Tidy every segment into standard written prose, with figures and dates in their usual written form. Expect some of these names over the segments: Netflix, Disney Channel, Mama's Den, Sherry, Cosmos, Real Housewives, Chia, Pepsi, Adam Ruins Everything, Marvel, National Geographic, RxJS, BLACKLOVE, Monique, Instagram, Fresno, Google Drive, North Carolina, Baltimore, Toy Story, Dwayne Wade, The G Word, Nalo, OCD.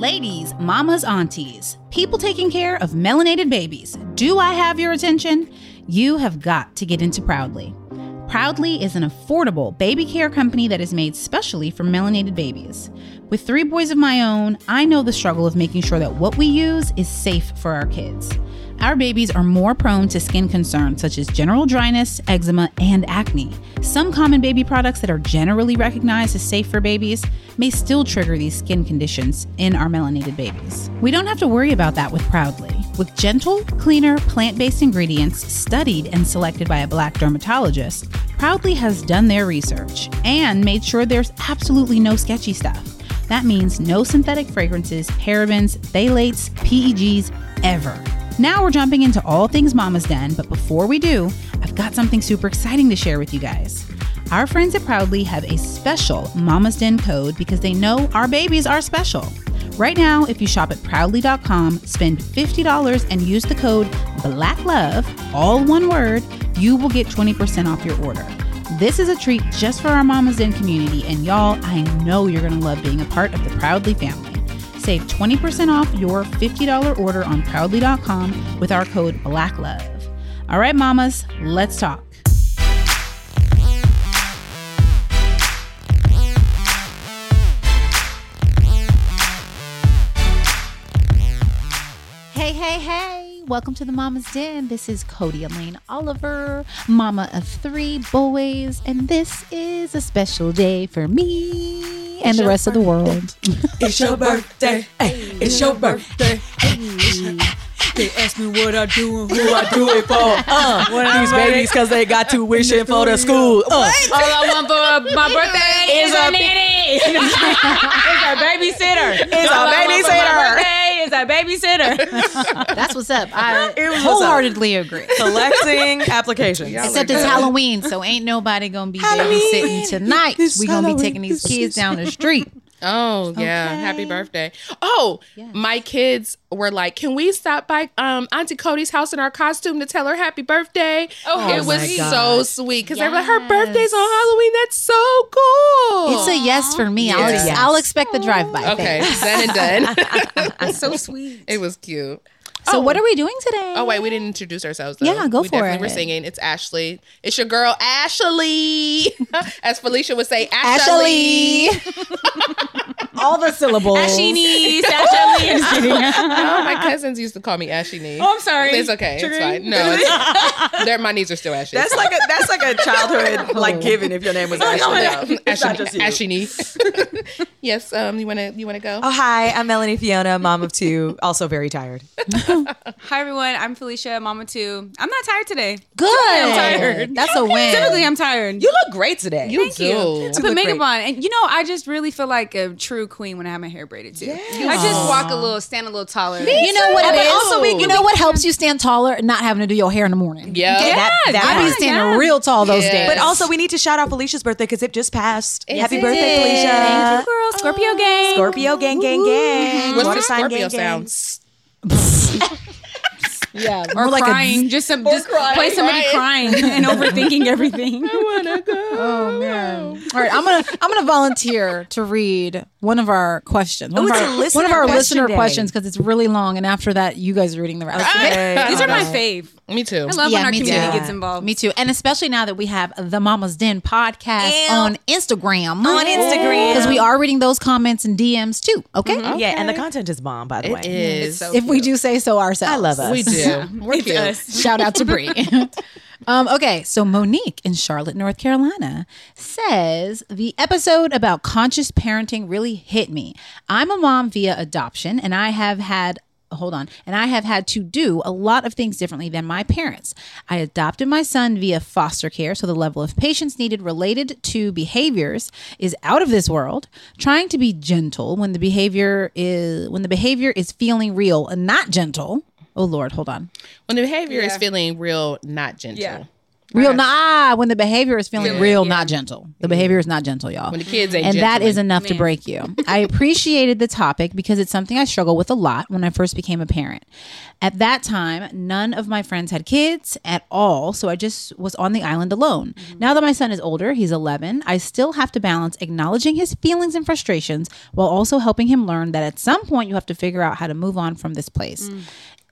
Ladies, mamas, aunties, people taking care of melanated babies, do I have your attention? You have got to get into Proudly. Proudly is an affordable baby care company that is made specially for melanated babies. With three boys of my own, I know the struggle of making sure that what we use is safe for our kids. Our babies are more prone to skin concerns such as general dryness, eczema, and acne. Some common baby products that are generally recognized as safe for babies may still trigger these skin conditions in our melanated babies. We don't have to worry about that with Proudly. With gentle, cleaner, plant-based ingredients studied and selected by a Black dermatologist, Proudly has done their research and made sure there's absolutely no sketchy stuff. That means no synthetic fragrances, parabens, phthalates, PEGs, ever. Now we're jumping into all things Mama's Den, but before we do, I've got something super exciting to share with you guys. Our friends at Proudly have a special Mama's Den code because they know our babies are special. Right now, if you shop at Proudly.com, spend $50 and use the code BLACKLOVE, all one word, you will get 20% off your order. This is a treat just for our Mama's Den community, and y'all, I know you're going to love being a part of the Proudly family. Save 20% off your $50 order on Proudly.com with our code BLACKLOVE. All right, mamas, let's talk. Hey, welcome to the Mama's Den. This is Cody Elaine Oliver, mama of three boys, and this is a special day for me and the rest of the world. It's your birthday. Hey, it's your birthday. Hey. They ask me what I do and who I do it for. These babies, because they got to wishing for the school. All I want for my birthday is a nanny. It's a babysitter. That's what's up. I wholeheartedly agree. Collecting applications. Except it's Halloween, so ain't nobody gonna be babysitting tonight. We gonna be taking these kids down the street. Oh, yeah. Okay. Happy birthday. Oh, yes. My kids were like, can we stop by Auntie Cody's house in our costume to tell her happy birthday? Oh, it was so sweet. Because yes. They were like, her birthday's on Halloween. That's so cool. It's a yes for me. Yes. I'll expect the drive-by. Okay, then and done. It's so sweet. It was cute. So what are we doing today? Oh, wait, we didn't introduce ourselves, though. Yeah, go for it. We definitely were singing. It's Ashley. It's your girl, Ashley. As Felicia would say, Ashley. All the syllables. Ashley. My cousins used to call me Ashley. Oh, I'm sorry. It's okay. It's fine. No, my knees are still Ashley. That's like a childhood given if your name was Ashley. Ashley. Yes. You wanna go? Oh, hi. I'm Melanie Fiona, mom of two, also very tired. Hi everyone. I'm Felicia, mama too. I'm not tired today. Good. I'm tired. That's a win. Typically, I'm tired. You look great today. Thank you. I put makeup on, and I just really feel like a true queen when I have my hair braided too. Yeah. I just stand a little taller. You know what helps you stand taller? Not having to do your hair in the morning. Yeah. I be standing real tall those days. But also, we need to shout out Felicia's birthday because it just passed. Happy birthday, Felicia! Thank you, girl. Scorpio gang. Scorpio gang, gang, gang. What's the Scorpio sounds? Yeah, or like crying, play somebody crying and overthinking everything. I wanna go. Oh man! All right, I'm gonna volunteer to read one of our questions. One of our listener questions because it's really long, and after that, you guys are reading the rest. These are my fave. Me too. I love when our community gets involved. Me too, and especially now that we have the Mama's Den podcast on Instagram. Because we are reading those comments and DMs too. Okay. Mm-hmm. Okay. Yeah, and the content is bomb. By the way, it is. So if we do say so ourselves, I love us. We do. Yeah, we're cute. Shout out to Bree. Okay, so Monique in Charlotte, North Carolina says, the episode about conscious parenting really hit me. I'm a mom via adoption, and I have had to do a lot of things differently than my parents. I adopted my son via foster care, so the level of patience needed related to behaviors is out of this world. Trying to be gentle when the behavior is feeling real and not gentle. Oh, Lord, hold on. When the behavior is feeling real, not gentle. Yeah. Real, not when the behavior is feeling real, not gentle. The behavior is not gentle, y'all. When the kids ain't gentle. And that is enough to break you. I appreciated the topic because it's something I struggle with a lot when I first became a parent. At that time, none of my friends had kids at all, so I just was on the island alone. Mm-hmm. Now that my son is older, he's 11, I still have to balance acknowledging his feelings and frustrations while also helping him learn that at some point you have to figure out how to move on from this place. Mm.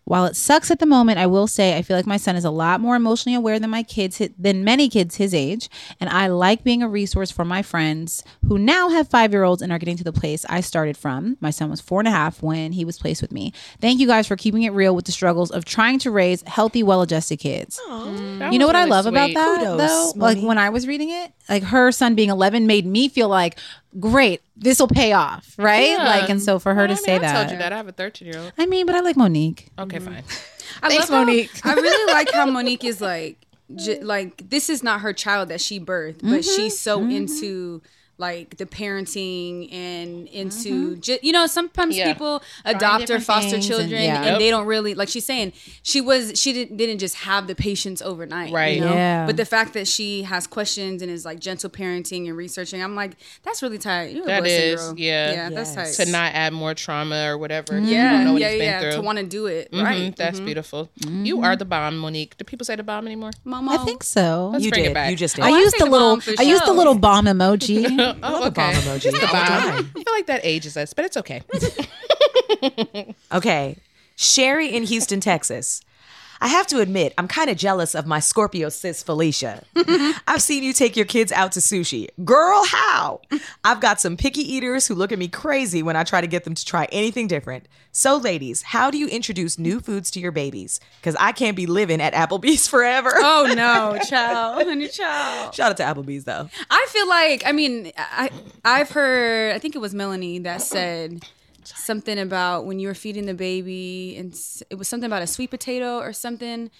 While it sucks at the moment, I will say I feel like my son is a lot more emotionally aware than many kids his age, and I like being a resource for my friends who now have 5-year-olds and are getting to the place I started from. My son was 4.5 when he was placed with me. Thank you guys for keeping it real with the struggles of trying to raise healthy, well-adjusted kids. Aww, you know what really I love sweet. About that, Kudos, though? Monique. Like when I was reading it, like her son being 11 made me feel like, great, this will pay off, right? Yeah. Like, and so for her to say I told you that I have a 13-year-old. I mean, but I like Monique. Okay, fine. Thanks, Monique. I really like how Monique is like this is not her child that she birthed, but she's so into like the parenting and into sometimes people adopt or foster children and they don't really, like she's saying, she didn't just have the patience overnight, right? But the fact that she has questions and is like gentle parenting and researching, I'm like, that's really tight. You're that a blessing, is girl. That's tight to not add more trauma or whatever. You don't know what he's been through to want to do it right. That's beautiful. You are the bomb, Monique. Do people say the bomb anymore, Mama? I think so. Let's bring it back. You just did. I used the little bomb emoji. Oh, okay. I feel like that ages us, but it's okay. Okay. Sherry in Houston, Texas. I have to admit, I'm kind of jealous of my Scorpio sis, Felicia. I've seen you take your kids out to sushi. Girl, how? I've got some picky eaters who look at me crazy when I try to get them to try anything different. So, ladies, how do you introduce new foods to your babies? Because I can't be living at Applebee's forever. Oh, no, child. Honey, child. Shout out to Applebee's, though. I feel like, I mean, I've heard, I think it was Melanie that said something about when you were feeding the baby, and it was something about a sweet potato or something,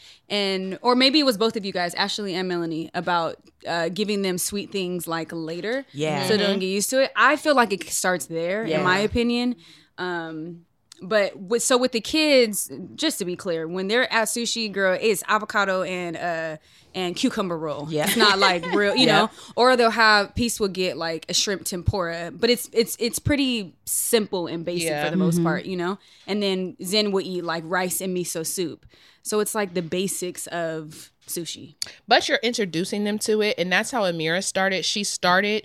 or maybe it was both of you guys, Ashley and Melanie, about giving them sweet things like later, so they don't get used to it. I feel like it starts there, in my opinion. But with the kids, just to be clear, when they're at sushi, girl, it's avocado and cucumber roll. Yeah. It's not like real, know, or they'll have, Peace will get like a shrimp tempura, but it's pretty simple and basic for the most part, and then Zen will eat like rice and miso soup. So it's like the basics of sushi. But you're introducing them to it, and that's how Amira started. She started,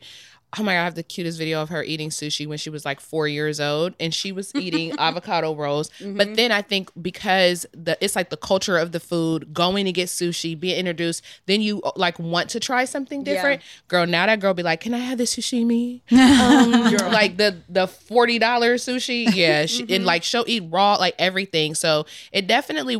oh my God, I have the cutest video of her eating sushi when she was like 4 years old, and she was eating avocado rolls. But then I think because it's like the culture of the food, going to get sushi, being introduced, then you like want to try something different. Yeah. Girl, now that girl be like, can I have the sashimi? Like the $40 sushi. Yeah. And like she'll eat raw, like everything. So it definitely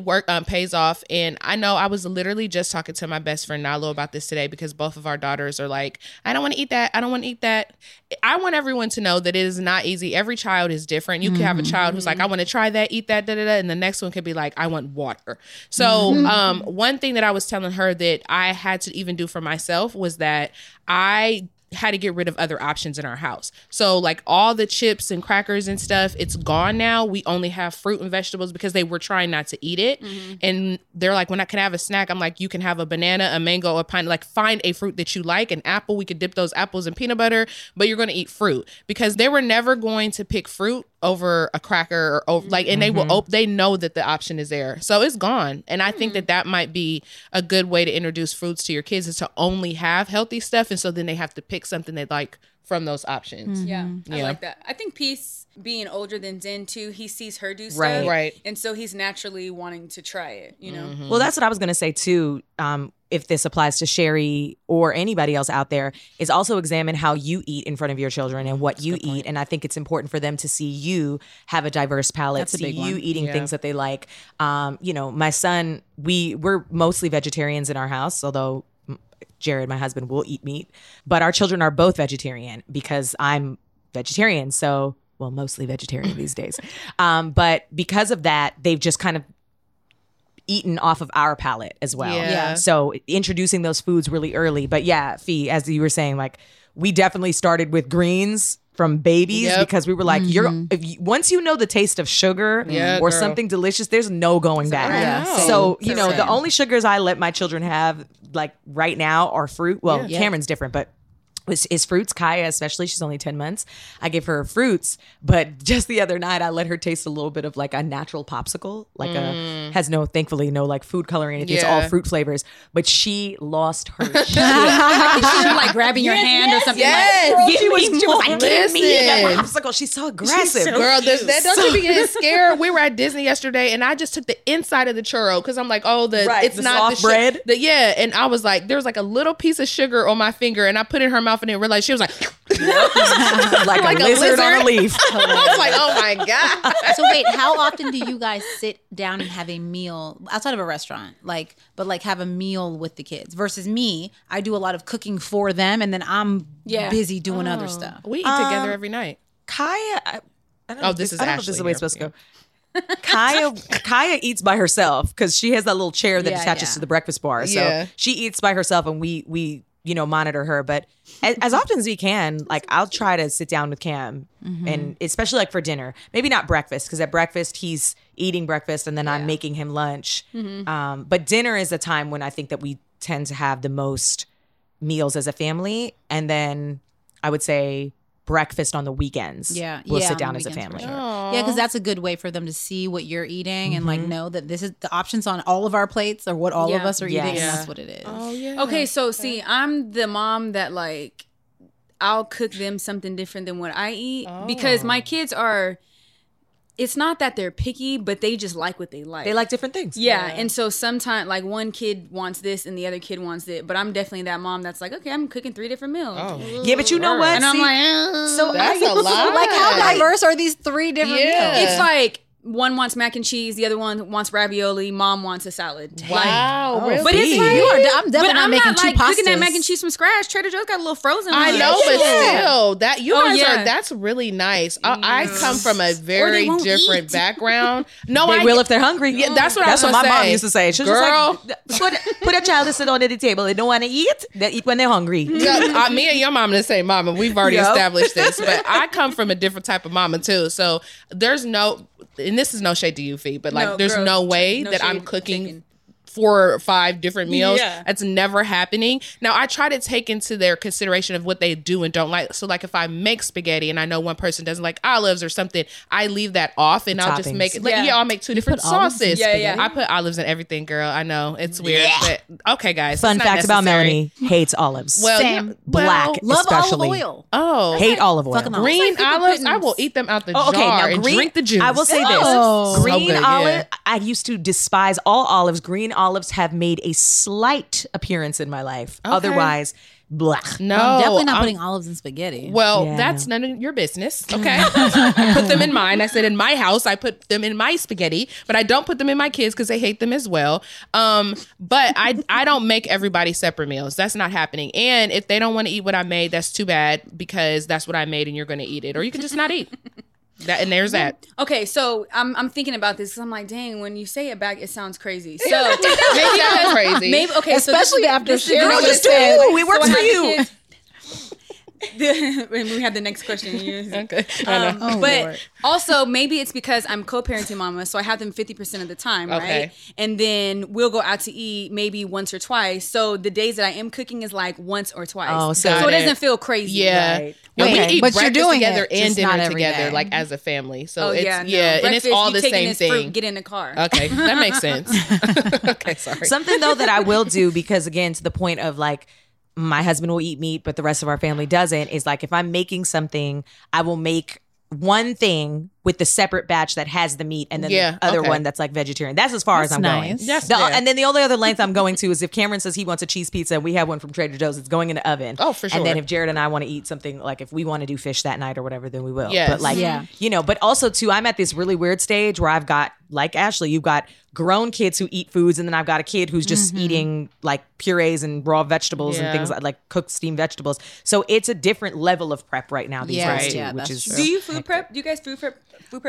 pays off. And I know I was literally just talking to my best friend Nalo about this today, because both of our daughters are like, I don't want to eat that. I don't want to eat that. I want everyone to know that it is not easy. Every child is different. You can have a child who's like, I want to try that, eat that, da da da, and the next one could be like, I want water. So one thing that I was telling her that I had to even do for myself was that I had to get rid of other options in our house. So like all the chips and crackers and stuff, it's gone now. We only have fruit and vegetables because they were trying not to eat it. And they're like, when I can have a snack, I'm like, you can have a banana, a mango, a pine, like find a fruit that you like, an apple. We could dip those apples in peanut butter, but you're going to eat fruit, because they were never going to pick fruit over a cracker or over, like, and they know that the option is there. So it's gone. And I think that might be a good way to introduce fruits to your kids, is to only have healthy stuff. And so then they have to pick something they like from those options. I like that. I think Peace, being older than Zen too, he sees her do stuff. Right. And so he's naturally wanting to try it, Mm-hmm. Well, that's what I was going to say too. If this applies to Sherry or anybody else out there, is also examine how you eat in front of your children and what you eat. And I think it's important for them to see you have a diverse palate, see you eating things that they like. My son, we're mostly vegetarians in our house, although Jared, my husband, will eat meat. But our children are both vegetarian, because I'm vegetarian. So, well, mostly vegetarian these days. But because of that, they've just kind of eaten off of our palate as well. Yeah. So introducing those foods really early. But yeah, Fee, as you were saying, like we definitely started with greens from babies because we were like, once you know the taste of sugar or something delicious, there's no going back. So, you know, the only sugars I let my children have like right now are fruit. Well, Cameron's different, but is fruits. Kaya, especially, she's only 10 months. I give her fruits, but just the other night I let her taste a little bit of like a natural popsicle, like has thankfully no like food color or anything. It's all fruit flavors, but she lost her shit. I think she was like grabbing your hand or something. Like, she was like, give me that popsicle. She's so aggressive. She's so you be getting scared? We were at Disney yesterday and I just took the inside of the churro because I'm like, it's the not soft the bread. And I was like, there was like a little piece of sugar on my finger and I put it in her mouth. And then realized she was like, like a lizard on a leaf. I was like, oh my God. So wait, how often do you guys sit down and have a meal outside of a restaurant? Like, but like have a meal with the kids versus me. I do a lot of cooking for them and then I'm busy doing other stuff. We eat together every night. Kaya, I don't know if this is the way it's supposed to go. Kaya eats by herself because she has that little chair that attaches to the breakfast bar. So she eats by herself and we you know, monitor her. But as often as we can, like I'll try to sit down with Cam and especially like for dinner, maybe not breakfast because at breakfast he's eating breakfast and then I'm making him lunch. But dinner is a time when I think that we tend to have the most meals as a family. And then I would say breakfast on the weekends. We'll sit down as a family. Sure. Yeah, because that's a good way for them to see what you're eating and like know that this is the options on all of our plates or what all of us are eating. And that's what it is. Oh yeah. Okay, so see, I'm the mom that like I'll cook them something different than what I eat because my kids are. It's not that they're picky, but they just like what they like. They like different things. Yeah. And so sometimes like one kid wants this and the other kid wants it. But I'm definitely that mom that's like, okay, I'm cooking 3 different meals. Oh. Yeah, but you know what? And I'm like, that's a lot. Like how diverse are these 3 different meals? It's like one wants mac and cheese, the other one wants ravioli, mom wants a salad. Wow, like, really? But it's like, I'm definitely not making like, 2 pastas. Cooking that mac and cheese from scratch. Trader Joe's got a little frozen. I know, but still, that you guys are. That's really nice. I come from a very different background. No, they will if they're hungry. Yeah, that's what I was gonna say. That's what my mom used to say. She was just like, put a child to sit on the table. They don't want to eat. They eat when they're hungry. Yeah, me and your mom are the same mama. We've already established this. But I come from a different type of mama too. So there's no. And this is no shade to you, Fee, but like, there's no way that I'm cooking 4 or 5 different meals. That's never happening. Now, I try to take into their consideration of what they do and don't like. So, like, if I make spaghetti and I know one person doesn't like olives or something, I leave that off and I'll just make it. Like, I'll make 2 different sauces. I put olives in everything, girl. I know it's weird, but okay, guys. Fun fact about Melanie: hates olives. Well, Sam, black, love especially. Olive oil. Oh, hate olive oil. Green olives, I will eat them out the jar and drink the juice. I will say this: green olive. I used to despise all olives. Green olives have made a slight appearance in my life. Okay. Otherwise, blah. No, I'm definitely not putting olives in spaghetti. Well, that's none of your business. Okay. Put them in mine. I said in my house, I put them in my spaghetti, but I don't put them in my kids because they hate them as well. But I don't make everybody separate meals. That's not happening. And if they don't want to eat what I made, that's too bad because that's what I made and you're going to eat it. Or you can just not eat. That, and there's that. Okay, so I'm thinking about this because I'm like, dang, when you say it back, it sounds crazy. So maybe it sounds crazy. Maybe okay, especially so after Sherry. Girl, just do you. We work for you. We have the next question. Okay. But Lord. Also, maybe it's because I'm co-parenting mama, so I have them 50% of the time, right? And then we'll go out to eat maybe once or twice. So the days that I am cooking is like once or twice. Oh, so it doesn't feel crazy. Yeah. Right. Wait, we eat but you're doing together and dinner together, like as a family. So and it's all the same thing. Fruit, get in the car. Okay, that makes sense. Okay, sorry. Something though that I will do because again, to the point of like. My husband will eat meat, but the rest of our family doesn't. Is like if I'm making something, I will make one thing with the separate batch that has the meat, and then the other one that's like vegetarian. That's as far as I'm going. Yes, and then the only other length I'm going to is if Cameron says he wants a cheese pizza and we have one from Trader Joe's, it's going in the oven. Oh, for sure. And then if Jared and I want to eat something, like if we want to do fish that night or whatever, then we will. Yes. But like, you know, but also too, I'm at this really weird stage where I've got, like Ashley, you've got grown kids who eat foods, and then I've got a kid who's just eating like purees and raw vegetables and things like cooked steamed vegetables. So it's a different level of prep right now these days too, which is true. Do you food prep? Do you guys food prep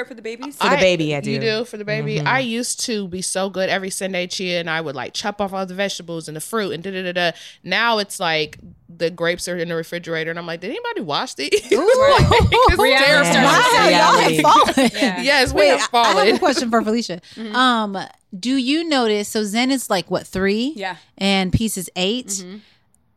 for the babies? For the baby, I do. You do for the baby. I used to be so good every Sunday. Chia and I would like chop off all the vegetables and the fruit and da da da da. Now it's like the grapes are in the refrigerator, and I'm like, did anybody wash these? Yes, we have fallen. I have a question for Felicia. Mm-hmm. Do you notice, so Zen is like, what, 3? Yeah. And Peace is 8? Mm-hmm.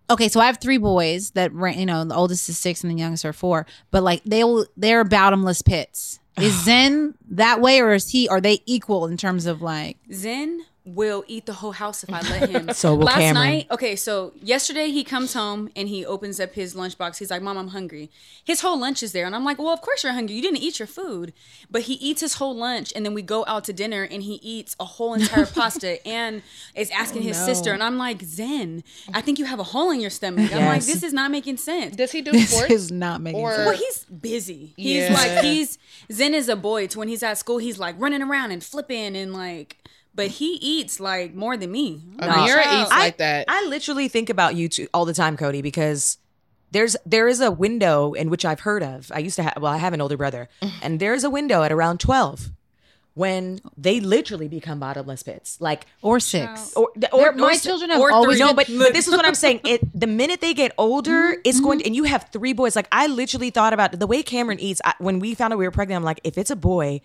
Okay, so I have 3 boys that, you know, the oldest is 6 and the youngest are 4. But like, they're bottomless pits. Is Zen that way, or is he? Are they equal in terms of like? Zen will eat the whole house if I let him. So will Cameron. Last night, okay, so yesterday he comes home and he opens up his lunchbox. He's like, Mom, I'm hungry. His whole lunch is there. And I'm like, well, of course you're hungry. You didn't eat your food. But he eats his whole lunch, and then we go out to dinner and he eats a whole entire pasta and is asking his sister. And I'm like, Zen, I think you have a hole in your stomach. I'm like, this is not making sense. Does he do sports? This is not making sense. Well, he's busy. He's like, Zen is a boy. To when he's at school, he's like running around and flipping and like... But he eats like more than me. Amira eats like that. I literally think about you two all the time, Cody, because there is a window in which I've heard of. I used to have, well, I have an older brother, and there is a window at around 12 when they literally become bottomless pits, like or 6 or my children have always 3. No, but this is what I'm saying. The minute they get older, it's going to, and you have 3 boys. Like I literally thought about the way Cameron eats. When we found out we were pregnant, I'm like, if it's a boy,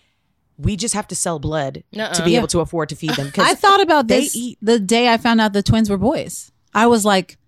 we just have to sell blood to be able to afford to feed them. I thought about this the day I found out the twins were boys. I was like,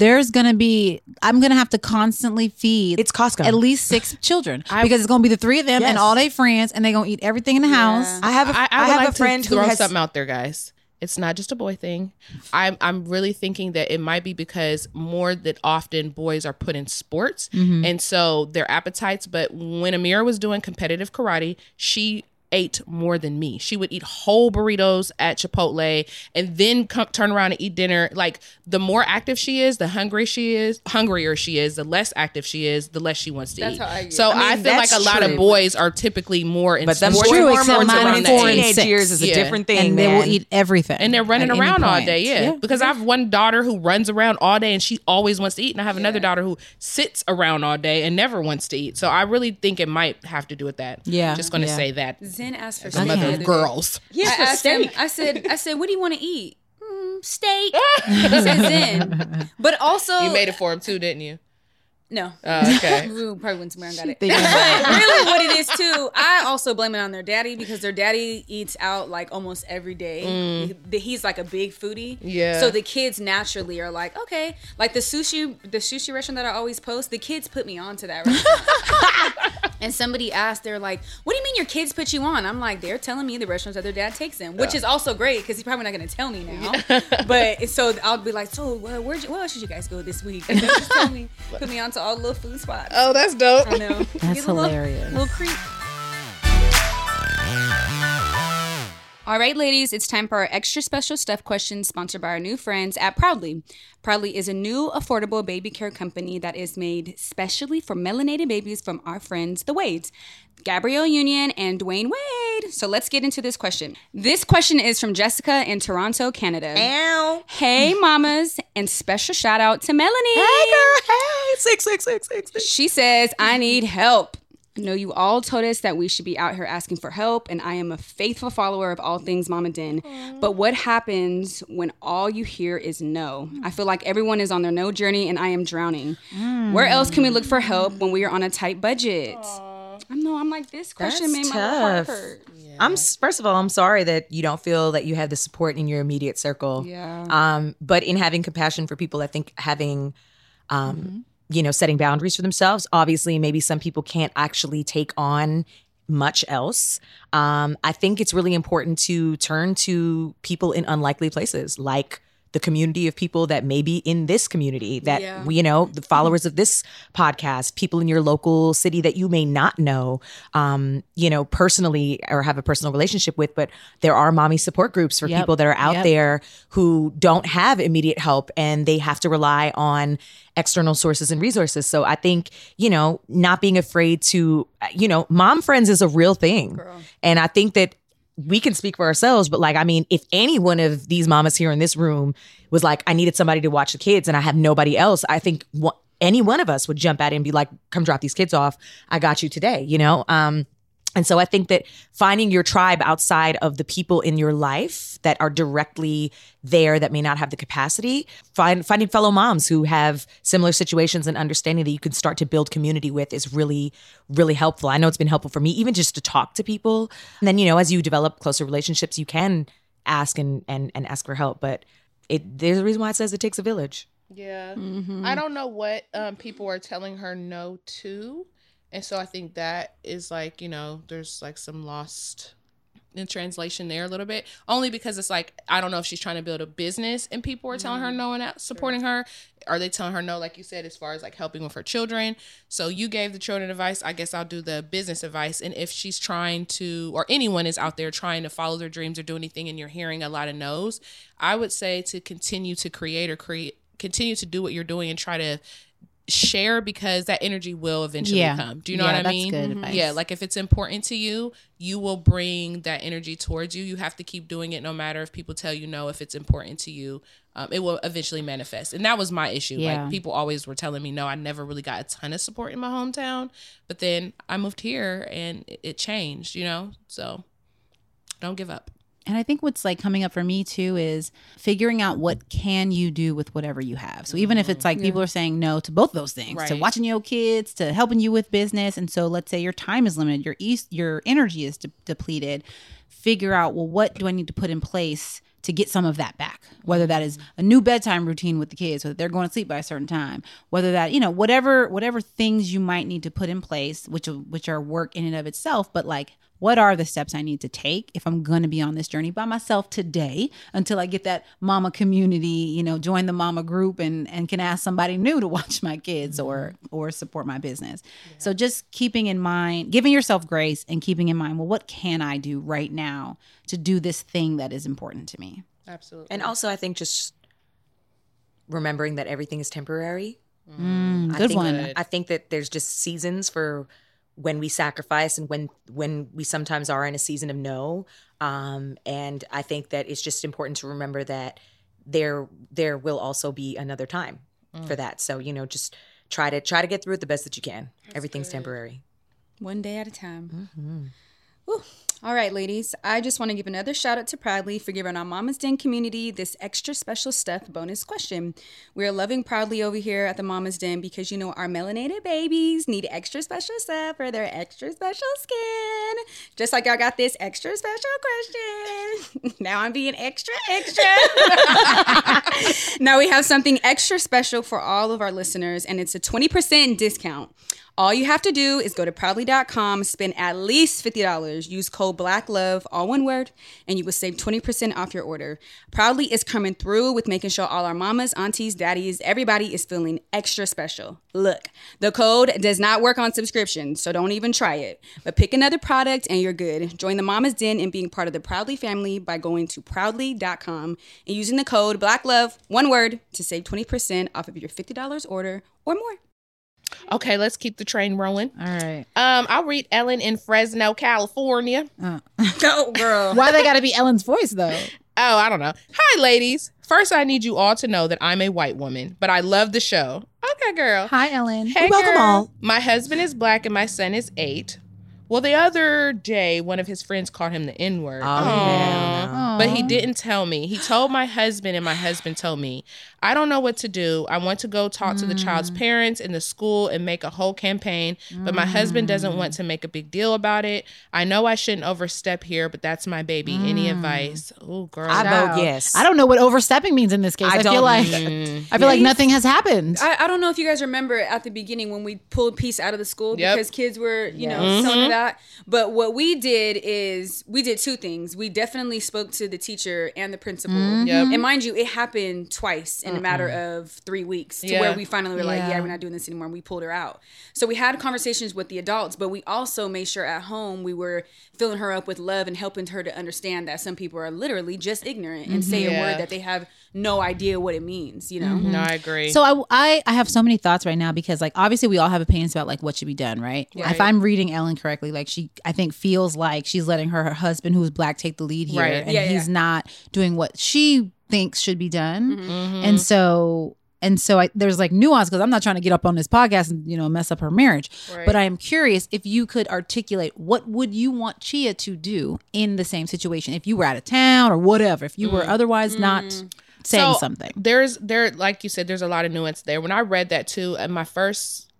I'm going to have to constantly feed it's Costco. At least 6 children because it's going to be the 3 of them and all their friends, and they're going to eat everything in the house. I have a friend who has something out there, guys. It's not just a boy thing. I'm really thinking that it might be because more that often boys are put in sports, and so their appetites. But when Amira was doing competitive karate, she ate more than me. She would eat whole burritos at Chipotle and then turn around and eat dinner. Like the more active she is, the hungrier she is, the less active she is, the less she wants to eat. So I feel like a lot of boys are typically more in sports. That's true, except mine in teenage years is a different thing. And they will eat everything. And they're running around all day. Yeah. Because I have one daughter who runs around all day and she always wants to eat. And I have another daughter who sits around all day and never wants to eat. So I really think it might have to do with that. Yeah. I'm just going to say that. Then asked for some other girls. Yes, steak. I said, what do you want to eat? Steak. He said, Zen. But also, you made it for him too, didn't you? No. Okay. We probably went somewhere and got it. But really, what it is too, I also blame it on their daddy because their daddy eats out like almost every day. He's like a big foodie. Yeah. So the kids naturally are like, okay, like the sushi restaurant that I always post. The kids put me on to that restaurant. And somebody asked, they're like, what do you mean your kids put you on? I'm like, they're telling me the restaurants that their dad takes them, which is also great because he's probably not going to tell me now. But so I'll be like, so where else should you guys go this week? And they'll just tell me, put me on to all little food spots. Oh, that's dope. I know. That's hilarious. Little creep. All right, ladies, it's time for our extra special stuff questions sponsored by our new friends at Proudly. Proudly is a new affordable baby care company that is made specially for melanated babies from our friends, the Wades, Gabrielle Union and Dwayne Wade. So let's get into this question. This question is from Jessica in Toronto, Canada. Ow. Hey, mamas, and special shout out to Melanie. Hey, girl. Hey, 66666. She says, I need help. I know you all told us that we should be out here asking for help, and I am a faithful follower of all things Mama Den. But what happens when all you hear is no? I feel like everyone is on their no journey, and I am drowning. Where else can we look for help when we are on a tight budget? I know, I'm like, this question made my heart hurt. Yeah. First of all, I'm sorry that you don't feel that you have the support in your immediate circle. Yeah. But in having compassion for people, I think having... you know, setting boundaries for themselves. Obviously, maybe some people can't actually take on much else. I think it's really important to turn to people in unlikely places, like the community of people that may be in this community that, you know, the followers of this podcast, people in your local city that you may not know, you know, personally or have a personal relationship with, but there are mommy support groups for people that are out there who don't have immediate help and they have to rely on external sources and resources. So I think, you know, not being afraid to, you know, mom friends is a real thing. Girl. And I think that we can speak for ourselves, but like, I mean, if any one of these mamas here in this room was like, I needed somebody to watch the kids and I have nobody else, I think any one of us would jump out and be like, come drop these kids off. I got you today, you know? And so I think that finding your tribe outside of the people in your life that are directly there that may not have the capacity, finding fellow moms who have similar situations and understanding that you can start to build community with is really, really helpful. I know it's been helpful for me, even just to talk to people. And then, you know, as you develop closer relationships, you can ask and ask for help. But there's a reason why it says it takes a village. Yeah. Mm-hmm. I don't know what people are telling her no to. And so I think that is like, you know, there's like some lost in translation there a little bit, only because it's like, I don't know if she's trying to build a business and people are telling her no and not supporting her. Are they telling her no, like you said, as far as like helping with her children? So you gave the children advice. I guess I'll do the business advice. And if she's trying to, or anyone is out there trying to follow their dreams or do anything and you're hearing a lot of no's, I would say to continue to continue to do what you're doing and try to share, because that energy will eventually come. Do you know what I mean? That's good advice. Yeah, like if it's important to you, you will bring that energy towards you. You have to keep doing it no matter if people tell you no. If it's important to you, it will eventually manifest. And that was my issue. Yeah. Like people always were telling me no. I never really got a ton of support in my hometown, but then I moved here and it changed, you know? So don't give up. And I think what's like coming up for me too is figuring out what can you do with whatever you have. So even if it's like people are saying no to both of those things, to watching your kids, to helping you with business. And so let's say your time is limited, your energy is depleted. Figure out, well, what do I need to put in place to get some of that back? Whether that is a new bedtime routine with the kids, so that they're going to sleep by a certain time, whether that, you know, whatever things you might need to put in place, which are work in and of itself, but like, what are the steps I need to take if I'm going to be on this journey by myself today until I get that mama community, you know, join the mama group and can ask somebody new to watch my kids or support my business. Yeah. So just keeping in mind, giving yourself grace and keeping in mind, well, what can I do right now to do this thing that is important to me? Absolutely. And also I think just remembering that everything is temporary. I think that there's just seasons for when we sacrifice and when we sometimes are in a season of no. And I think that it's just important to remember that there will also be another time for that. So, you know, just try to get through it the best that you can. That's Everything's good. Temporary. One day at a time. Mm-hmm. Ooh. All right, ladies. I just want to give another shout out to Proudly for giving our Mama's Den community this extra special stuff bonus question. We are loving Proudly over here at the Mama's Den because, you know, our melanated babies need extra special stuff for their extra special skin. Just like y'all got this extra special question. Now I'm being extra, extra. Now we have something extra special for all of our listeners, and it's a 20% discount. All you have to do is go to proudly.com, spend at least $50, use code BLACKLOVE, all one word, and you will save 20% off your order. Proudly is coming through with making sure all our mamas, aunties, daddies, everybody is feeling extra special. Look, the code does not work on subscriptions, so don't even try it. But pick another product and you're good. Join the Mama's Den in being part of the Proudly family by going to proudly.com and using the code BLACKLOVE, one word, to save 20% off of your $50 order or more. Okay, let's keep the train rolling. All right. I'll read Ellen in Fresno, California. Go, girl. Why they gotta be Ellen's voice, though? Oh, I don't know. Hi, ladies. First, I need you all to know that I'm a white woman, but I love the show. Okay, girl. Hi, Ellen. Hey, welcome, girl. All. My husband is black and my son is 8. Well, the other day, one of his friends called him the N-word. Oh, yeah. But he didn't tell me. He told my husband, and my husband told me. I don't know what to do. I want to go talk to the child's parents and the school and make a whole campaign, but my husband doesn't want to make a big deal about it. I know I shouldn't overstep here, but that's my baby. Any advice? Oh, girl. I vote yes. I don't know what overstepping means in this case. I feel like nothing has happened. I don't know if you guys remember at the beginning when we pulled Peace out of the school because kids were, you know, selling it out. But what we did is we did two things. We definitely spoke to the teacher and the principal. Mm-hmm. Yep. And mind you, it happened twice in a matter of 3 weeks to where we finally were like, we're not doing this anymore. And we pulled her out. So we had conversations with the adults, but we also made sure at home we were filling her up with love and helping her to understand that some people are literally just ignorant and say a word that they have no idea what it means, you know? Mm-hmm. No, I agree. So I have so many thoughts right now because, like, obviously we all have opinions about, like, what should be done, right? If I'm reading Ellen correctly, like, she, I think, feels like she's letting her husband, who's black, take the lead here. Right. And he's not doing what she thinks should be done. Mm-hmm. And so And so there's like nuance, because I'm not trying to get up on this podcast and, you know, mess up her marriage. Right. But I am curious if you could articulate, what would you want Chia to do in the same situation if you were out of town or whatever, if you were otherwise not saying something? There, like you said, there's a lot of nuance there. When I read that too, in my first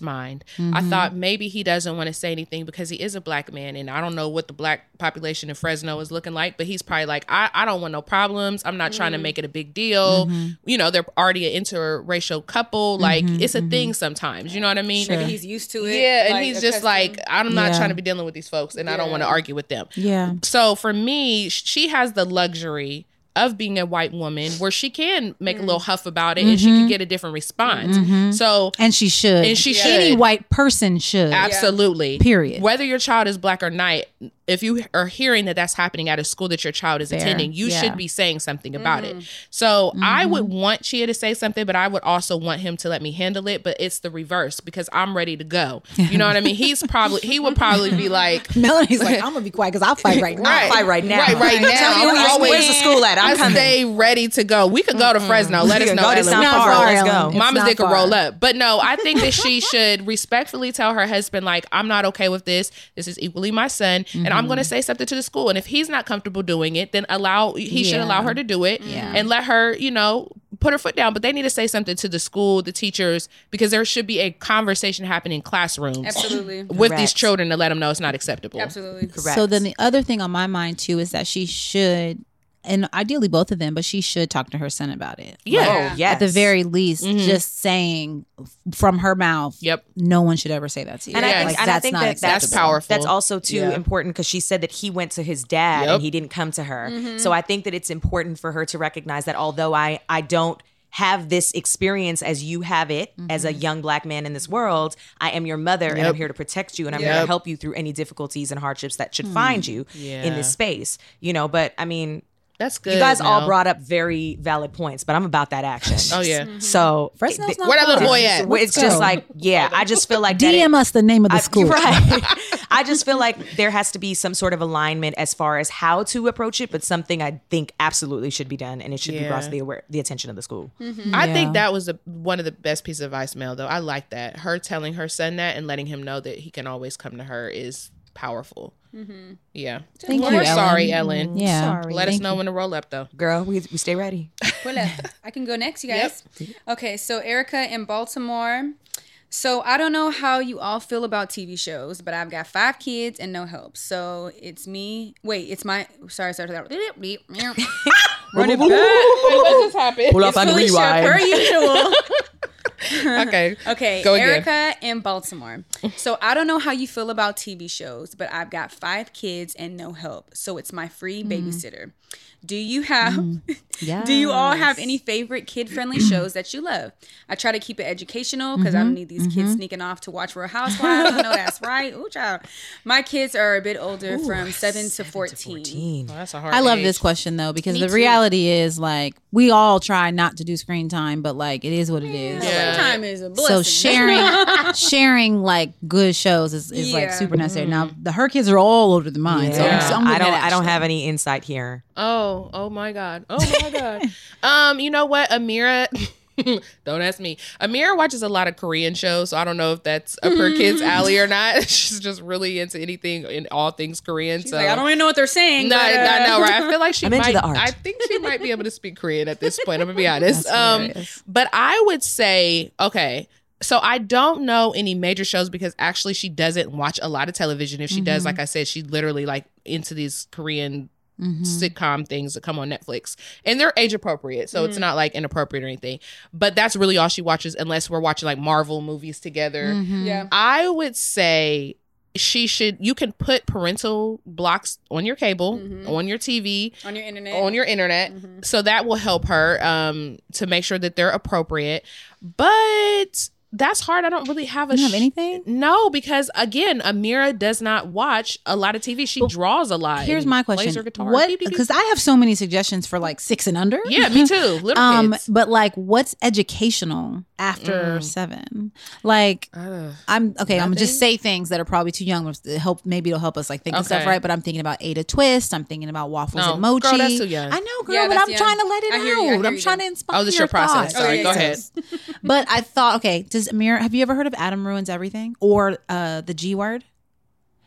mind, I thought maybe he doesn't want to say anything because he is a black man, and I don't know what the black population in Fresno is looking like, but he's probably like, I don't want no problems. I'm not trying to make it a big deal. You know, they're already an interracial couple. Like, it's a thing sometimes. You know what I mean? Sure. Maybe he's used to it. Yeah, and he's just like, I'm not trying to be dealing with these folks, and I don't want to argue with them. Yeah. So for me, she has the luxury of being a white woman where she can make a little huff about it and she can get a different response. So, and she should. And she should. Any white person should. Absolutely. Period. Whether your child is black or not, if you are hearing that that's happening at a school that your child is attending, you should be saying something about it. So I would want Chia to say something, but I would also want him to let me handle it. But it's the reverse, because I'm ready to go. You know what I mean? He would probably be like, Melanie's like, I'm gonna be quiet because I'll fight right now. I'll fight right now. Right now. Tell me where's the school at? I stay ready to go. We could go to Fresno. Let us know. It's not far. Let's go. Mama's dick could roll up. But no, I think that she should respectfully tell her husband, like, I'm not okay with this. This is equally my son, and I'm going to say something to the school. And if he's not comfortable doing it, then he should allow her to do it and let her, you know, put her foot down. But they need to say something to the school, the teachers, because there should be a conversation happening in classrooms. Absolutely. With these children, to let them know it's not acceptable. Absolutely. Correct. So then the other thing on my mind too is that she should, and ideally both of them, but she should talk to her son about it. Yeah. Like, yes. At the very least, just saying from her mouth, no one should ever say that to you. And I think that's powerful. That's also too important, because she said that he went to his dad and he didn't come to her. So I think that it's important for her to recognize that, although I don't have this experience as you have it as a young black man in this world, I am your mother and I'm here to protect you, and I'm here to help you through any difficulties and hardships that should find you in this space. You know, but I mean... That's good. You guys all brought up very valid points, but I'm about that action. Oh, yeah. So, Fresno's not where that little boy at? It's just like, I just feel like... DM us the name of the school. Right. I just feel like there has to be some sort of alignment as far as how to approach it, but something I think absolutely should be done, and it should be brought to the attention of the school. I think that was one of the best pieces of advice, Mel, though. I like that. Her telling her son that and letting him know that he can always come to her is powerful. Thank you, Ellen. Let us know when to roll up, though, girl. We stay ready. I can go next, you guys. Okay, so Erica in Baltimore. So I don't know how you all feel about TV shows, but I've got 5 kids and no help. So it's me. Wait, it's my. Sorry. Run it back. What just happened? Pull up and rewind. Per usual. Okay. Go Erica again. In Baltimore. So I don't know how you feel about TV shows, but I've got 5 kids and no help. So it's my free babysitter. Do you have? Yes. Do you all have any favorite kid-friendly shows that you love? I try to keep it educational because I don't need these kids sneaking off to watch Real Housewives. I know that's right. Ooh, child. My kids are a bit older, from 7 to 14. Well, that's a hard. I love this question though, because the reality is, like, we all try not to do screen time, but like it is what it is. Yeah. Screen time is a blessing. So sharing like good shows is like super necessary. Now her kids are all older than mine, so I don't have any insight here. Oh my God. You know what, Amira, don't ask me. Amira watches a lot of Korean shows, so I don't know if that's up her kids' alley or not. She's just really into anything and all things Korean. She's so like, I don't even know what they're saying. No, right? I feel like I think she might be able to speak Korean at this point. I'm gonna be honest. But I would say, okay. So I don't know any major shows because actually she doesn't watch a lot of television. If she does, like I said, she literally like into these Korean sitcom things that come on Netflix, and they're age appropriate, so it's not like inappropriate or anything, but that's really all she watches, unless we're watching like Marvel movies together. I would say you can put parental blocks on your cable, on your TV, on your internet, so that will help her to make sure that they're appropriate. But that's hard. I don't really have a... You don't have anything? No, because again, Amira does not watch a lot of TV. She draws a lot. Here's my question. Plays her guitar. What? Because I have so many suggestions for like 6 and under. Yeah, me too. Little kids. But like, what's educational after 7? Like, I'm going to just say things that are probably too young. It'll help us like think of stuff right. But I'm thinking about Ada Twist. I'm thinking about waffles and mochi. Girl, that's too young. I know, girl, but I'm trying to let it out. I'm trying to inspire your thoughts. Oh, this is your process. Sorry, go ahead. But I thought, okay, Amira, have you ever heard of Adam Ruins Everything or the G Word?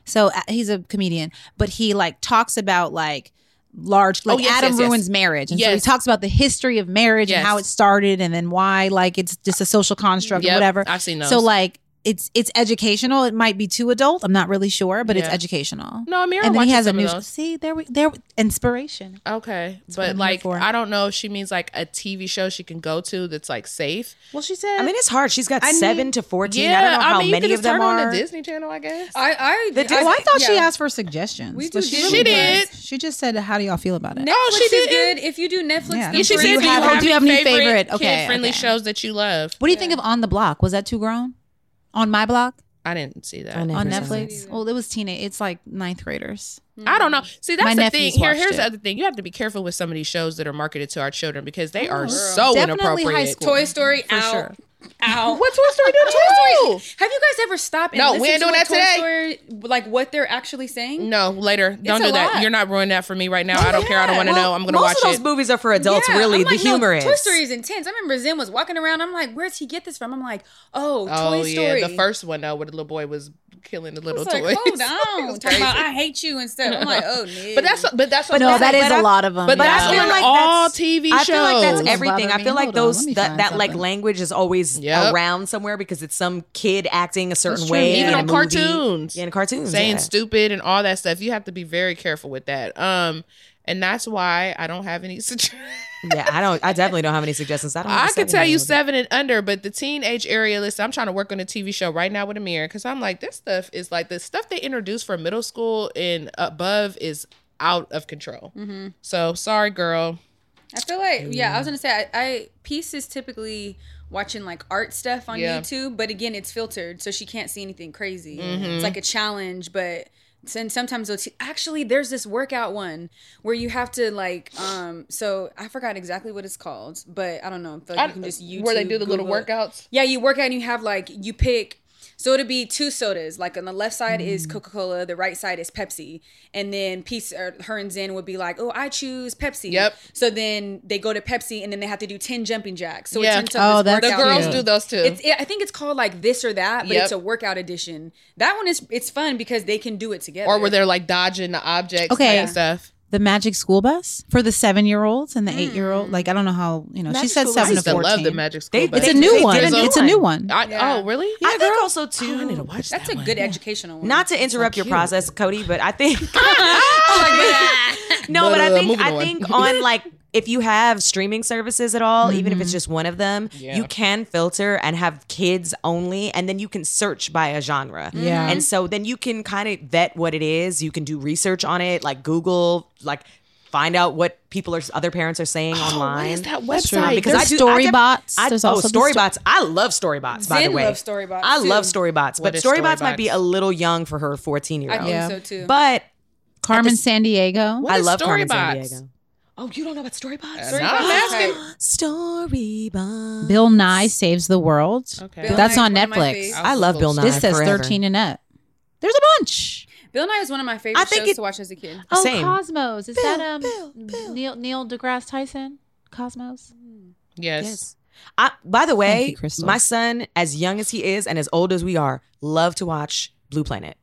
So he's a comedian, but he like talks about like large, like Adam ruins marriage. And so he talks about the history of marriage and how it started and then why like it's just a social construct or whatever. I've seen those. So like it's educational. It might be too adult. I'm not really sure, but it's educational. No, Amira and then he has a new. See, there inspiration. Okay, but like I don't know if she means like a TV show she can go to that's like safe. Well, she said. I mean, it's hard. She's got 7 to 14. Yeah, I don't know how many of them are. On the Disney Channel, I guess. I thought she asked for suggestions. She did. She just said, "How do y'all feel about it?" Oh, she did good. If you do Netflix, yeah, she said, "Do you have any favorite kid-friendly shows that you love?" What do you think of On the Block? Was that too grown? On My Block? I didn't see that. On Netflix? Well, it was teenage. It's like 9th graders. Mm-hmm. I don't know. See, that's the thing. Here's the other thing. You have to be careful with some of these shows that are marketed to our children because they are so inappropriate. Toy Story, Ow. What Toy Story do? Toy Story. Have you guys ever stopped and listened to that Toy Story, like what they're actually saying? No, later. Don't do that. You're not ruining that for me right now. I don't care. I don't want to know. I'm going to watch it. Most of those movies are for adults, really. The humor is. Toy Story is intense. I remember Zen was walking around. I'm like, where does he get this from? I'm like, Toy Story. Yeah, the first one, though, where the little boy was killing the little toys. Hold on. Talking about, I hate you and stuff. I'm like, oh, no. But that is a lot of them. But that's on all TV shows. I feel like that's everything. I feel like that like language is always around somewhere because it's some kid acting a certain way. Even on cartoons. Yeah, in cartoons. Saying stupid and all that stuff. You have to be very careful with that. And that's why I don't have any suggestions. Yeah, I definitely don't have any suggestions. I could tell you 7 and under, but the teenage area list, I'm trying to work on a TV show right now with Amira because I'm like, this stuff is like the stuff they introduce for middle school and above is out of control. Mm-hmm. So sorry, girl. I feel like, I was going to say, I Peace is typically watching like art stuff on YouTube, but again, it's filtered, so she can't see anything crazy. Mm-hmm. It's like a challenge, but... And sometimes they'll actually there's this workout one where you have to like so I forgot exactly what it's called, but I don't know. I feel like you can just YouTube where they do the Google little workouts. Yeah, you work out and you have like you pick. So it'll be 2 sodas. Like on the left side is Coca-Cola, the right side is Pepsi. And then Peace or her and Zen would be like, oh, I choose Pepsi. Yep. So then they go to Pepsi and then they have to do 10 jumping jacks. So it turns out this workout. The girls do those too. I think it's called like This or That, but it's a workout edition. That one it's fun because they can do it together. Or where they're like dodging the objects and stuff. The Magic School Bus for the 7-year-olds and the 8-year-old. Like I don't know how she said 7 to 14. I love the Magic School Bus. It's a new one. It's a new one. Oh, really? Yeah, I think also too. I need to watch that. That's a good educational one. Not to interrupt your process, Cody, but I think. No, but I think on like. If you have streaming services at all, even if it's just one of them, you can filter and have kids only, and then you can search by a genre. Yeah. And so then you can kind of vet what it is. You can do research on it, like Google, like find out what other parents are saying online. What is that website? Because Storybots. Storybots. I love Storybots, by the way. I love Storybots, but Storybots might be a little young for her 14-year-old. I think so, too. But Carmen San Diego. I love Carmen San Diego. Oh, you don't know about Storybots? Storybots. Bill Nye Saves the World. Okay. That's on Netflix. I love Bill Nye. This says forever. 13 and up. There's a bunch. Bill Nye is one of my favorite shows to watch as a kid. Oh, same. Cosmos. Is Bill. Neil deGrasse Tyson? Cosmos? Yes. By the way, my son, as young as he is and as old as we are, love to watch Blue Planet.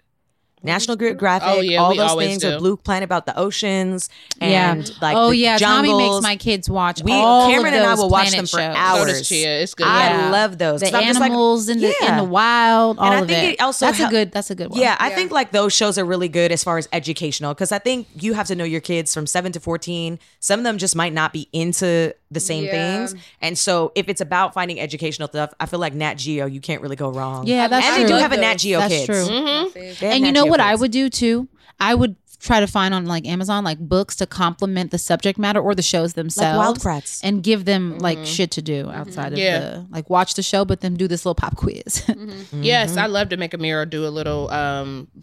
National Geographic, all those things are Blue Planet about the oceans and like jungles. Tommy makes my kids watch Cameron and I will watch them for hours. So Chia. It's good. I love those. The animals like, in the wild, all and I think of it. That's a good one. Yeah, I think like those shows are really good as far as educational because I think you have to know your kids from 7 to 14. Some of them just might not be into the same things. And so if it's about finding educational stuff, I feel like Nat Geo, you can't really go wrong. Yeah, that's true. And they do have a Nat Geo Kids. That's true. And you know what I would do too? I would try to find on like Amazon, like books to complement the subject matter or the shows themselves. Like Wildcrats. And give them like shit to do outside of the, like watch the show, but then do this little pop quiz. Yes, I love to make Amira do a little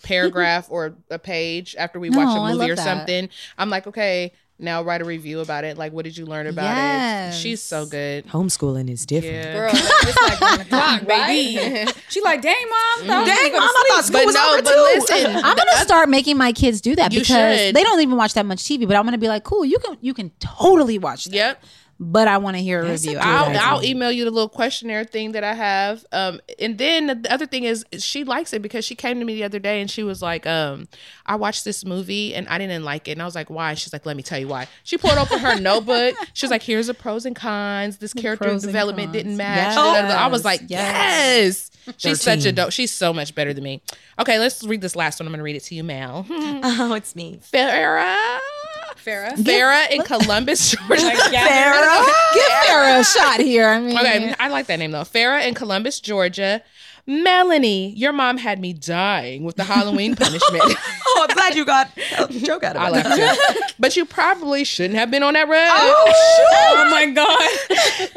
paragraph or a page after we watch a movie or something. I'm like, okay, now write a review about it. Like, what did you learn about it? She's so good. Homeschooling is different. Yeah. Girl, it's like 1 o'clock, baby. She like, dang, mom. I thought school was over too. Listen, I'm going to start making my kids do that because they don't even watch that much TV. But I'm going to be like, cool, you can totally watch that. Yep. But I want to hear a review. I'll email you the little questionnaire thing that I have. And then the other thing is she likes it because she came to me the other day and she was like, I watched this movie and I didn't like it. And I was like, why? She's like, let me tell you why. She pulled open her notebook. She was like, here's the pros and cons. This character development didn't match. Yes. I was like, yes. She's such a dope. She's so much better than me. Okay, let's read this last one. I'm going to read it to you, Mal. Oh, it's me. Farrah in Columbus, Georgia. Give Farrah a shot here. I mean, okay, I like that name though. Farrah in Columbus, Georgia. Melanie, your mom had me dying with the Halloween punishment. Oh, I'm glad you got a joke out of it. I laughed too. But you probably shouldn't have been on that road. Oh my God.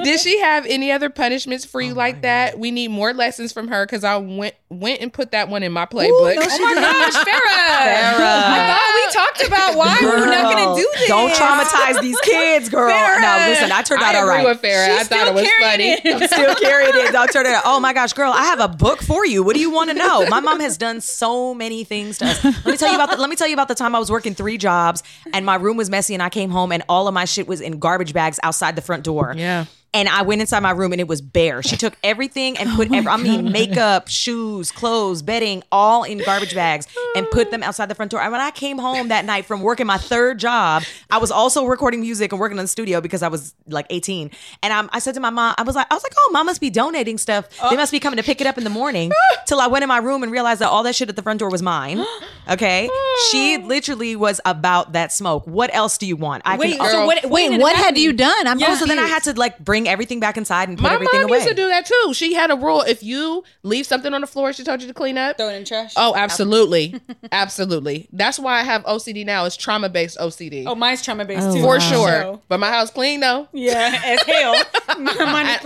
Did she have any other punishments for you like that? God. We need more lessons from her because I went and put that one in my playbook. Ooh, no, oh my gosh, Farrah. My God, we talked about why we're not going to do this. Don't traumatize these kids, girl. Farrah. No, listen, I turned out all right. I agree with Farrah. I thought it was funny. I'm still carrying it. Don't turn it out. Oh my gosh, girl, I have a book for you. What do you want to know? My mom has done so many things to us. Let me tell you about the time I was working 3 jobs and my room was messy and I came home and all of my shit was in garbage bags outside the front door. Yeah. And I went inside my room and it was bare. She took everything and put makeup, shoes, clothes, bedding, all in garbage bags and put them outside the front door. And when I came home that night from working my 3rd job, I was also recording music and working in the studio because I was like 18. And I said to my mom, I was like, oh, mom must be donating stuff. They must be coming to pick it up in the morning. Till I went in my room and realized that all that shit at the front door was mine. Okay. She literally was about that smoke. What else do you want? What had you done? So then I had to like bring everything back inside and put everything away. My mom used to do that too. She had a rule: if you leave something on the floor, she told you to clean up, throw it in trash. Oh, absolutely, absolutely. That's why I have OCD now. It's trauma based OCD. Oh, mine's trauma based too, for sure. But my house clean though. Yeah, as hell. Mine is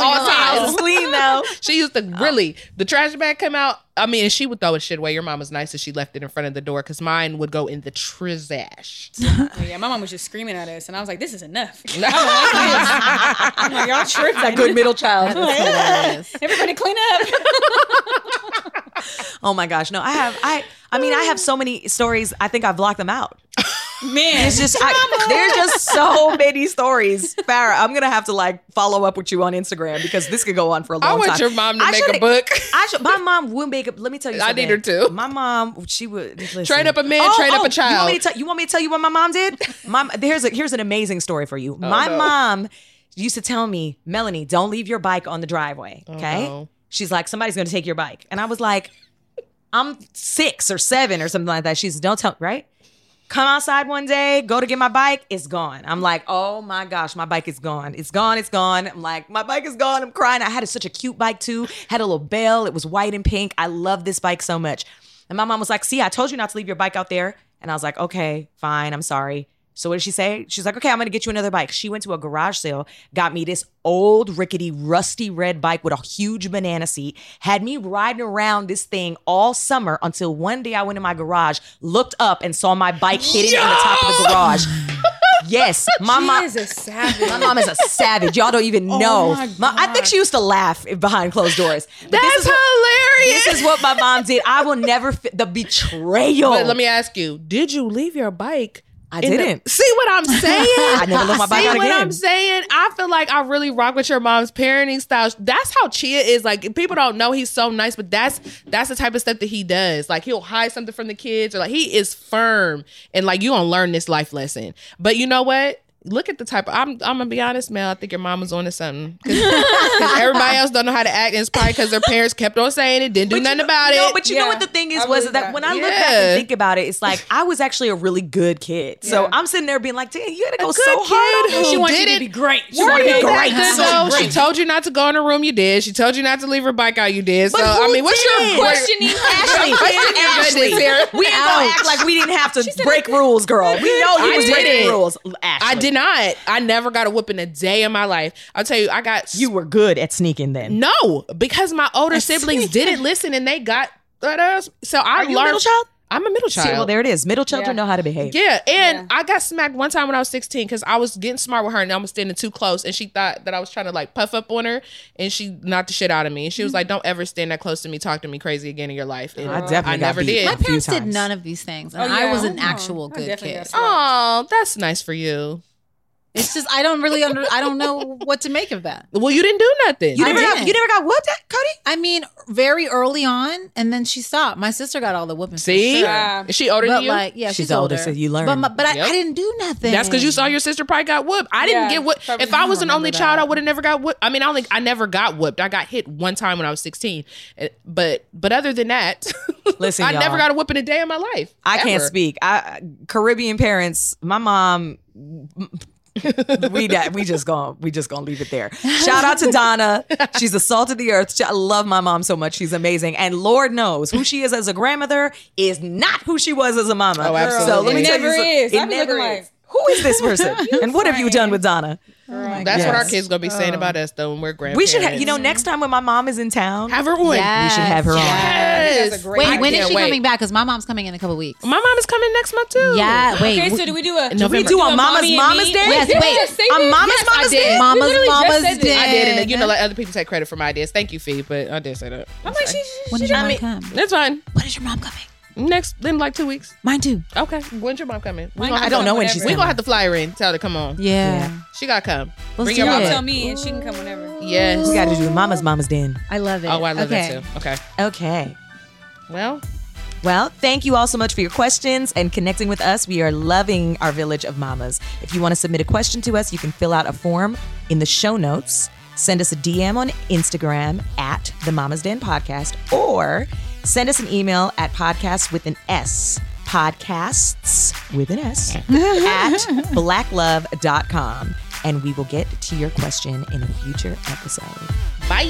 clean though. She used to really the trash bag come out. I mean, she would throw his shit away. Your mom was nice if she left it in front of the door because mine would go in the trash. Yeah, my mom was just screaming at us, and I was like, "This is enough." I'm like, y'all tripped. That good middle child. Everybody, clean up. Oh my gosh, no! I have so many stories. I think I've blocked them out. Man, it's just there's just so many stories. Farrah, I'm gonna have to like follow up with you on Instagram because this could go on for a long time. I want your mom to make a book. My mom would make up. Let me tell you something. I need her to. My mom, she would listen. Train up a man, train up a child. You want me to tell you what my mom did? Here's an amazing story for you. Mom used to tell me, Melanie, don't leave your bike on the driveway. Okay, She's like, somebody's gonna take your bike, and I was like, I'm 6 or 7 or something like that. She's don't tell right. Come outside one day, go to get my bike, it's gone. I'm like, oh my gosh, my bike is gone. It's gone. I'm like, my bike is gone. I'm crying. I had such a cute bike too. Had a little bell. It was white and pink. I love this bike so much. And my mom was like, see, I told you not to leave your bike out there. And I was like, okay, fine. I'm sorry. So what did she say? She's like, okay, I'm going to get you another bike. She went to a garage sale, got me this old, rickety, rusty red bike with a huge banana seat, had me riding around this thing all summer until one day I went in my garage, looked up and saw my bike hidden in the top of the garage. Yes, she is a savage. My mom is a savage. Y'all don't even know. I think she used to laugh behind closed doors. But That's hilarious. This is what my mom did. I will never the betrayal. But let me ask you, did you leave your bike? I didn't. See what I'm saying? I never left my bike out again. See what I'm saying? I feel like I really rock with your mom's parenting style. That's how Chia is. Like, people don't know he's so nice, but that's the type of stuff that he does. Like, he'll hide something from the kids or like, he is firm. And like, you don't learn this life lesson. But you know what? look at the type of, I'm gonna be honest, Mel, I think your mama's on to something. Cause everybody else don't know how to act, and it's probably because their parents kept on saying it, didn't do nothing about it. No, but you know what the thing is, was that when I look back and think about it, it's like I was actually a really good kid. Yeah. So I'm sitting there being like, dang, you had to go so hard. She wanted you to be great. She wanted to be great. So she told you not to go in her room, you did. She told you not to leave her bike out, you did. So I mean, what's your questioning Ashley? We didn't go act like we didn't have to break rules, girl. We know he was breaking rules, Ashley. I did not. I never got a whip in a day in my life. I'll tell you, I got... You were good at sneaking then. No, because my older siblings didn't listen and they got... So I learned... Are you a middle child? I'm a middle child. See, well, there it is. Middle children know how to behave. Yeah, and I got smacked one time when I was 16 because I was getting smart with her and I was standing too close and she thought that I was trying to like puff up on her and she knocked the shit out of me. And she was like, don't ever stand that close to me, talk to me crazy again in your life. And I never did. My parents did none of these things and I was an actual good kid. Oh, that's nice for you. It's just I don't know what to make of that. Well, you didn't do nothing. You never got whooped, Cody? I mean, very early on, and then she stopped. My sister got all the whoopings. See, is she older than you? Like, yeah, she's older, so you learn. But I didn't do nothing. That's because you saw your sister probably got whooped. I didn't get whooped. If I was an only child, I would have never got whooped. I mean, I never got whooped. I got hit one time when I was 16, but other than that, listen, I never got a whoop in a day in my life. I can't speak. Caribbean parents. My mom. we just gonna leave it there. Shout out to Donna. She's a salt of the earth. I love my mom so much. She's amazing, and Lord knows who she is as a grandmother is not who she was as a mama. Oh, absolutely. So let me tell you, it never is. Who is this person? And what have you done with Donna? Right. That's what our kids gonna be saying about us though when we're grandparents. We should have, next time when my mom is in town, have her on. Yes. We should have her on. Yes. Wait, when is she coming back? Because my mom's coming in a couple weeks. My mom is coming next month too. Yeah. Wait. Okay. So do we do a? Do we do a Mama's Day? Yes. Wait. A Mama's Day. Mama's Day. I did, and like other people take credit for my ideas. Thank you, Fee, but I did say that. I'm like, when did your mom come? That's fine. When is your mom coming? Next, in like 2 weeks. Mine too. Okay. When's your mom coming? I don't know when she's coming. We're going to have to fly her in. Tell her to come on. Yeah. She got to come. Bring your mom. Tell me and she can come whenever. Yes. We got to do Mama's Den. I love it. Oh, I love it too. Okay. Well, thank you all so much for your questions and connecting with us. We are loving our village of mamas. If you want to submit a question to us, you can fill out a form in the show notes. Send us a DM on Instagram at the Mama's Den Podcast, or send us an email at podcasts with an S, at blacklove.com. And we will get to your question in a future episode. Bye.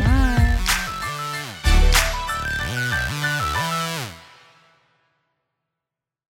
Bye.